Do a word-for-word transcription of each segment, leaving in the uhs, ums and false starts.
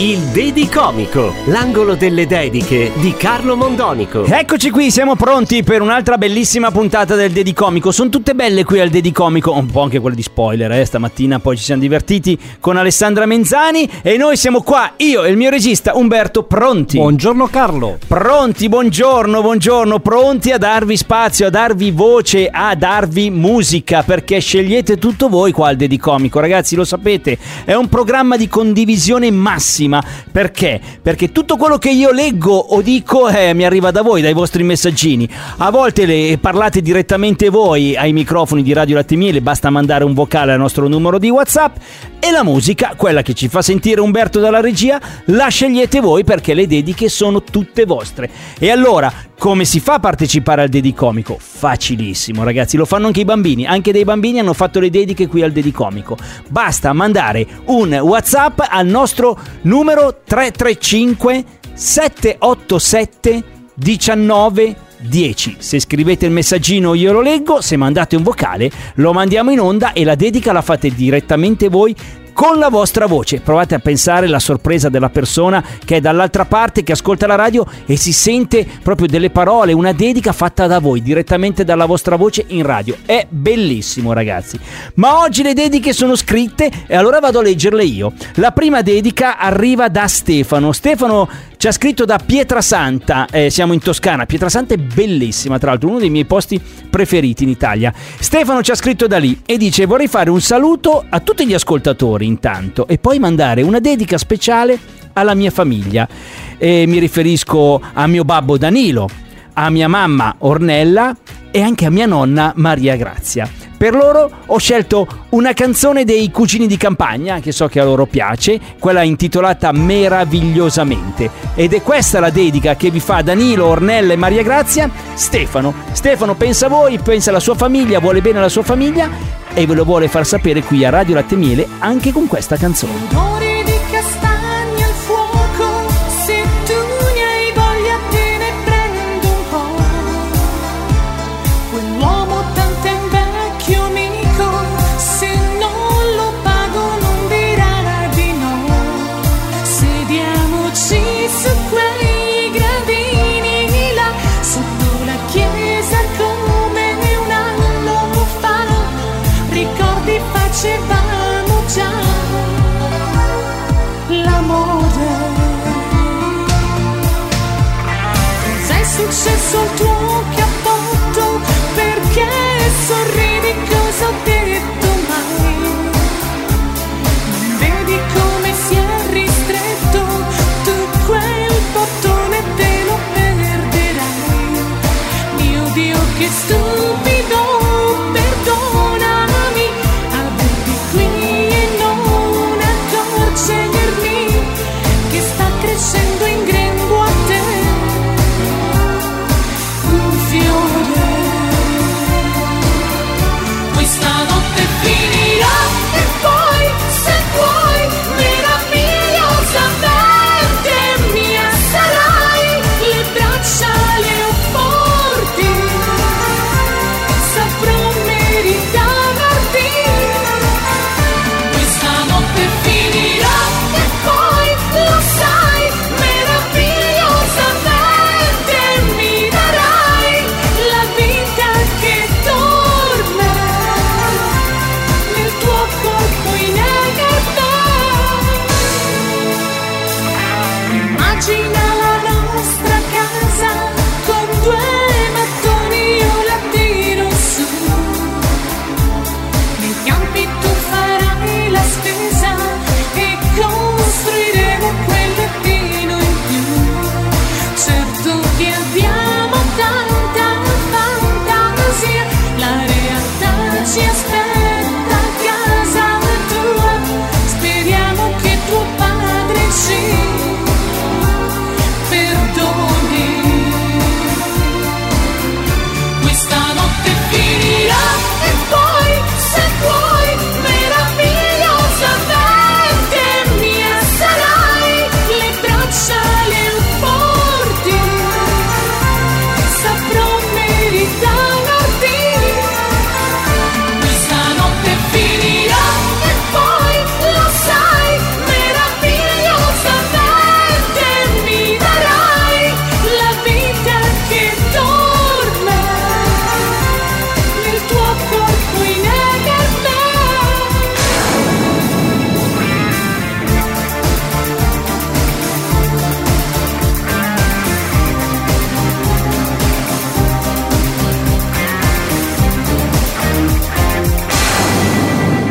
Il Dedicomico, l'angolo delle dediche di Carlo Mondonico. Eccoci qui, siamo pronti per un'altra bellissima puntata del Dedicomico. Sono tutte belle qui al Dedicomico, un po' anche quelle di spoiler, eh? Stamattina poi ci siamo divertiti con Alessandra Menzani e noi siamo qua, io e il mio regista Umberto Pronti. Buongiorno Carlo. Pronti, buongiorno, buongiorno, pronti a darvi spazio, a darvi voce, a darvi musica, perché scegliete tutto voi qua al Dedicomico. Ragazzi, lo sapete, è un programma di condivisione massima. Perché? Perché tutto quello che io leggo o dico eh, mi arriva da voi, dai vostri messaggini. A volte le parlate direttamente voi ai microfoni di Radio Latte Miele, basta mandare un vocale al nostro numero di WhatsApp, e la musica, quella che ci fa sentire Umberto dalla regia, la scegliete voi, perché le dediche sono tutte vostre. E allora, come si fa a partecipare al Dedicomico? Facilissimo, ragazzi, lo fanno anche i bambini, anche dei bambini hanno fatto le dediche qui al Dedicomico. Basta mandare un WhatsApp al nostro numero tre tre cinque sette otto sette uno nove uno zero. Se scrivete il messaggino io lo leggo, se mandate un vocale lo mandiamo in onda e la dedica la fate direttamente voi con la vostra voce. Provate a pensare alla sorpresa della persona che è dall'altra parte, che ascolta la radio e si sente proprio delle parole, una dedica fatta da voi, direttamente dalla vostra voce in radio. È bellissimo, ragazzi. Ma oggi le dediche sono scritte e allora vado a leggerle io. La prima dedica arriva da Stefano. Stefano ci ha scritto da Pietrasanta, eh, siamo in Toscana. Pietrasanta è bellissima, tra l'altro uno dei miei posti preferiti in Italia. Stefano ci ha scritto da lì e dice: vorrei fare un saluto a tutti gli ascoltatori intanto e poi mandare una dedica speciale alla mia famiglia, e mi riferisco a mio babbo Danilo, a mia mamma Ornella e anche a mia nonna Maria Grazia. Per loro ho scelto una canzone dei Cugini di Campagna, che so che a loro piace, quella intitolata Meravigliosamente. Ed è questa la dedica che vi fa Danilo, Ornella e Maria Grazia. Stefano, Stefano pensa a voi, pensa alla sua famiglia, vuole bene alla sua famiglia e ve lo vuole far sapere qui a Radio Latte Miele anche con questa canzone. Facevamo già l'amore. Cos'è successo al tuo cappotto? Perché sorridi? Cosa ho detto mai? Non vedi come si è ristretto? Tu quel bottone te lo perderai. Mio Dio, che stupido, perdono. Scendo in grembo a te un fiore. Questa notte finirà e poi, se vuoi, meravigliosamente mia sarai. Le braccia le ho forti, saprò meritarti. Questa notte finirà e poi lo sai. Tuo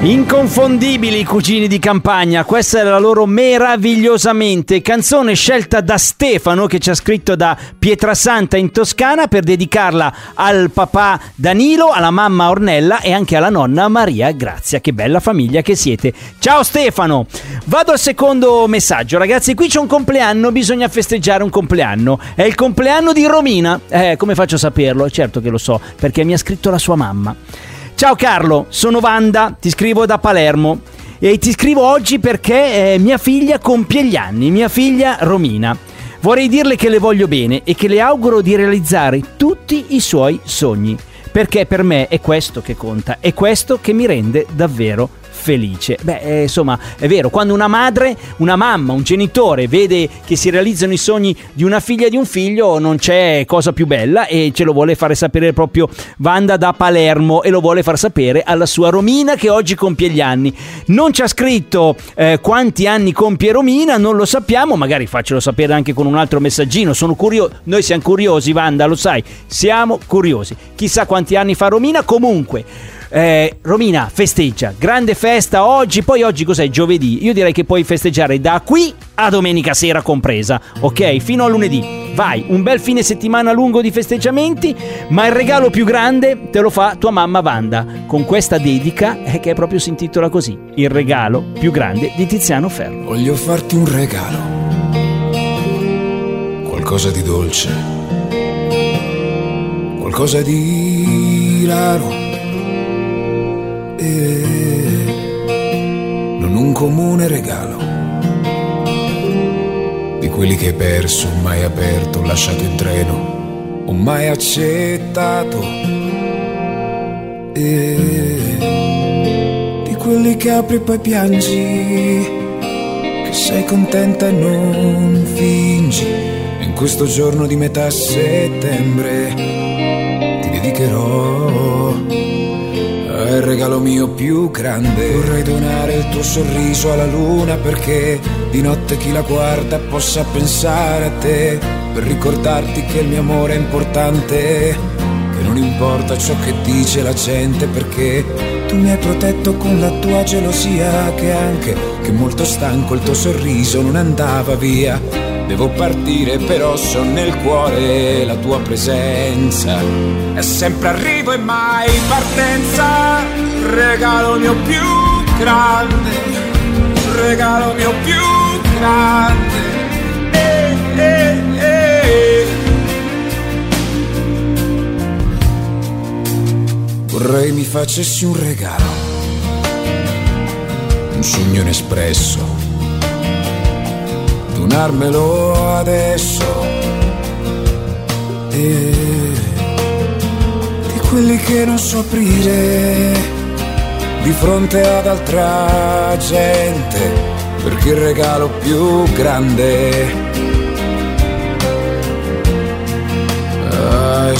Inconfondibili i Cugini di Campagna, questa era la loro Meravigliosamente, canzone scelta da Stefano, che ci ha scritto da Pietrasanta in Toscana, per dedicarla al papà Danilo, alla mamma Ornella e anche alla nonna Maria Grazia. Che bella famiglia che siete. Ciao Stefano! Vado al secondo messaggio, ragazzi, qui c'è un compleanno, bisogna festeggiare un compleanno. È il compleanno di Romina. Eh, come faccio a saperlo? Certo che lo so, perché mi ha scritto la sua mamma. Ciao Carlo, sono Wanda, ti scrivo da Palermo e ti scrivo oggi perché eh, mia figlia compie gli anni, mia figlia Romina. Vorrei dirle che le voglio bene e che le auguro di realizzare tutti i suoi sogni, perché per me è questo che conta, è questo che mi rende davvero felice. Beh, insomma, è vero, quando una madre, una mamma, un genitore vede che si realizzano i sogni di una figlia e di un figlio, non c'è cosa più bella, e ce lo vuole fare sapere proprio Wanda da Palermo, e lo vuole far sapere alla sua Romina che oggi compie gli anni. Non ci ha scritto eh, quanti anni compie Romina, non lo sappiamo, magari faccelo sapere anche con un altro messaggino. Sono curioso, noi siamo curiosi, Wanda, lo sai, siamo curiosi. Chissà quanti anni fa Romina. Comunque Eh, Romina festeggia, grande festa oggi. Poi oggi cos'è? Giovedì. Io direi che puoi festeggiare da qui a domenica sera compresa, ok? Fino a lunedì. Vai, un bel fine settimana lungo di festeggiamenti. Ma il regalo più grande te lo fa tua mamma Wanda, con questa dedica eh, che è proprio, si intitola così: il regalo più grande di Tiziano Ferro. Voglio farti un regalo, qualcosa di dolce, qualcosa di raro, non un comune regalo di quelli che hai perso, mai aperto, lasciato in treno o mai accettato, e di quelli che apri e poi piangi, che sei contenta e non fingi. E in questo giorno di metà settembre ti dedicherò. È il regalo mio più grande. Vorrei donare il tuo sorriso alla luna, perché di notte chi la guarda possa pensare a te, per ricordarti che il mio amore è importante, che non importa ciò che dice la gente, perché tu mi hai protetto con la tua gelosia, che anche che molto stanco il tuo sorriso non andava via. Devo partire però so nel cuore la tua presenza, è sempre arrivo e mai partenza. Regalo mio più grande, regalo mio più grande, eh, eh, eh. Vorrei mi facessi un regalo, un sogno inespresso, donarmelo adesso, e di quelli che non so aprire di fronte ad altra gente, perché il regalo più grande è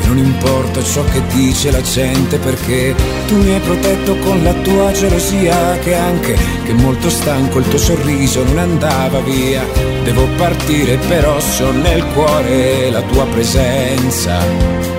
che non importa ciò che dice la gente, perché tu mi hai protetto con la tua gelosia, che anche che molto stanco il tuo sorriso non andava via. Devo partire però so nel cuore la tua presenza,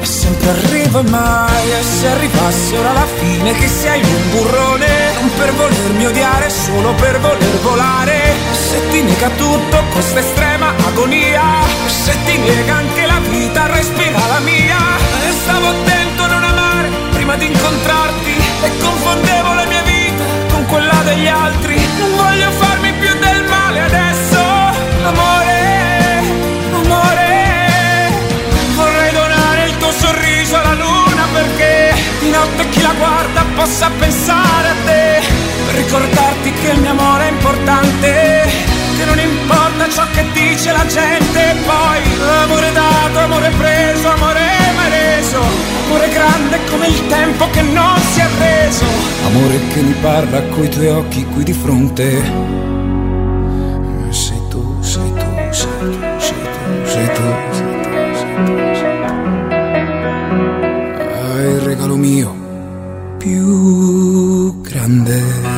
e sempre arrivo e mai, e se arrivassi ora alla fine che sei un burrone, non per volermi odiare, solo per voler volare. Se ti nega tutto questa estrema agonia, se ti nega anche la vita, respira la mia. E stavo attento a non amare prima di incontrarti, e confondevo la mia vita con quella degli altri. Non voglio farmi più del male adesso, amore, amore. Sorriso alla luna, perché di notte chi la guarda possa pensare a te, per ricordarti che il mio amore è importante, che non importa ciò che dice la gente. Poi l'amore dato, amore preso, amore mai reso, amore grande come il tempo che non si è reso, amore che mi parla coi tuoi occhi qui di fronte. Sei tu, sei tu, sei tu, sei tu, sei tu, sei tu, sei tu, sei tu. Il regalo mio più grande.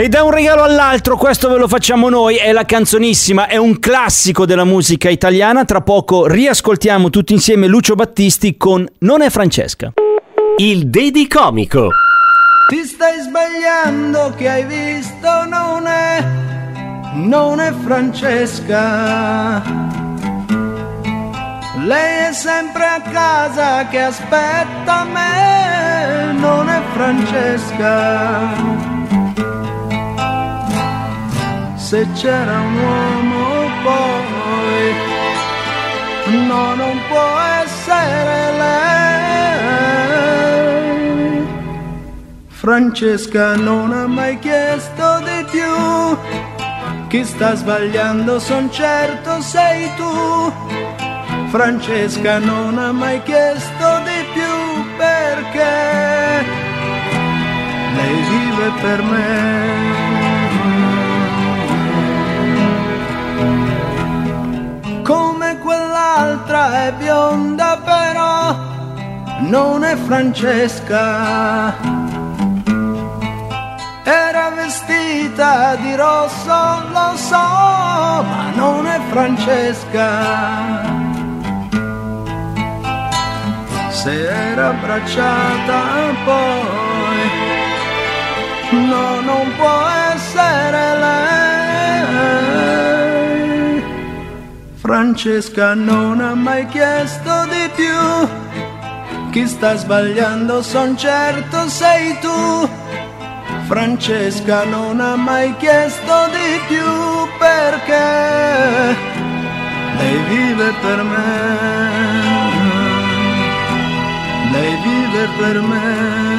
E da un regalo all'altro, questo ve lo facciamo noi, è la canzonissima, è un classico della musica italiana. Tra poco riascoltiamo tutti insieme Lucio Battisti con Non è Francesca. Il Dedicomico. Ti stai sbagliando, che hai visto non è, non è Francesca. Lei è sempre a casa che aspetta me, non è Francesca. Se c'era un uomo poi, no, non può essere lei. Francesca non ha mai chiesto di più, chi sta sbagliando son certo sei tu. Francesca non ha mai chiesto di più, perché lei vive per me. Come quell'altra è bionda però non è Francesca. Era vestita di rosso, lo so, ma non è Francesca. Se era abbracciata poi, no, non può essere lei. Francesca non ha mai chiesto di più, chi sta sbagliando son certo sei tu. Francesca non ha mai chiesto di più, perché lei vive per me, lei vive per me.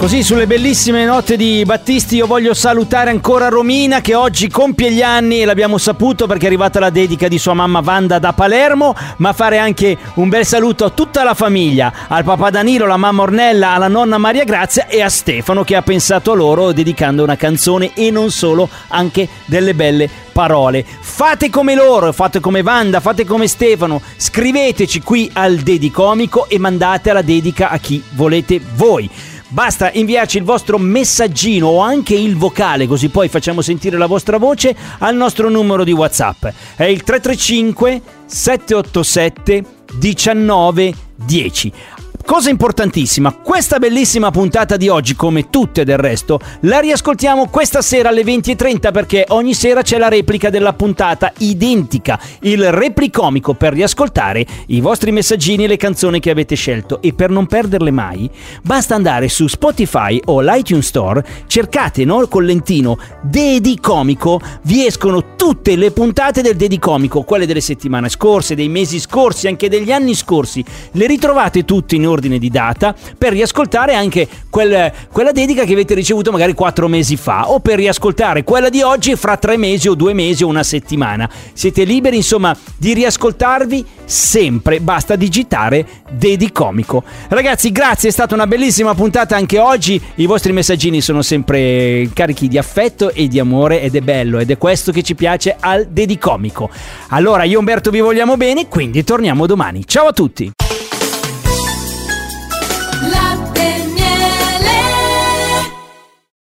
Così sulle bellissime note di Battisti io voglio salutare ancora Romina, che oggi compie gli anni e l'abbiamo saputo perché è arrivata la dedica di sua mamma Wanda da Palermo, ma fare anche un bel saluto a tutta la famiglia, al papà Danilo, alla mamma Ornella, alla nonna Maria Grazia e a Stefano che ha pensato a loro dedicando una canzone e non solo, anche delle belle parole. Fate come loro, fate come Wanda, fate come Stefano, scriveteci qui al Dedicomico e mandate la dedica a chi volete voi. Basta inviarci il vostro messaggino o anche il vocale, così poi facciamo sentire la vostra voce al nostro numero di WhatsApp. È il tre tre cinque sette otto sette uno nove uno zero. Cosa importantissima, questa bellissima puntata di oggi, come tutte del resto, la riascoltiamo questa sera alle venti e trenta, perché ogni sera c'è la replica della puntata identica, il Replicomico, per riascoltare i vostri messaggini e le canzoni che avete scelto. E per non perderle mai, basta andare su Spotify o l'iTunes Store, cercate no, col lentino Dedicomico, vi escono tutte le puntate del Dedicomico, quelle delle settimane scorse, dei mesi scorsi, anche degli anni scorsi, le ritrovate tutte in ordine di data per riascoltare anche quel, quella dedica che avete ricevuto magari quattro mesi fa, o per riascoltare quella di oggi fra tre mesi o due mesi o una settimana. Siete liberi insomma di riascoltarvi sempre, basta digitare Dedicomico. Ragazzi, grazie, è stata una bellissima puntata anche oggi, i vostri messaggini sono sempre carichi di affetto e di amore ed è bello, ed è questo che ci piace al Dedicomico. Allora io e Umberto vi vogliamo bene, quindi torniamo domani. Ciao a tutti.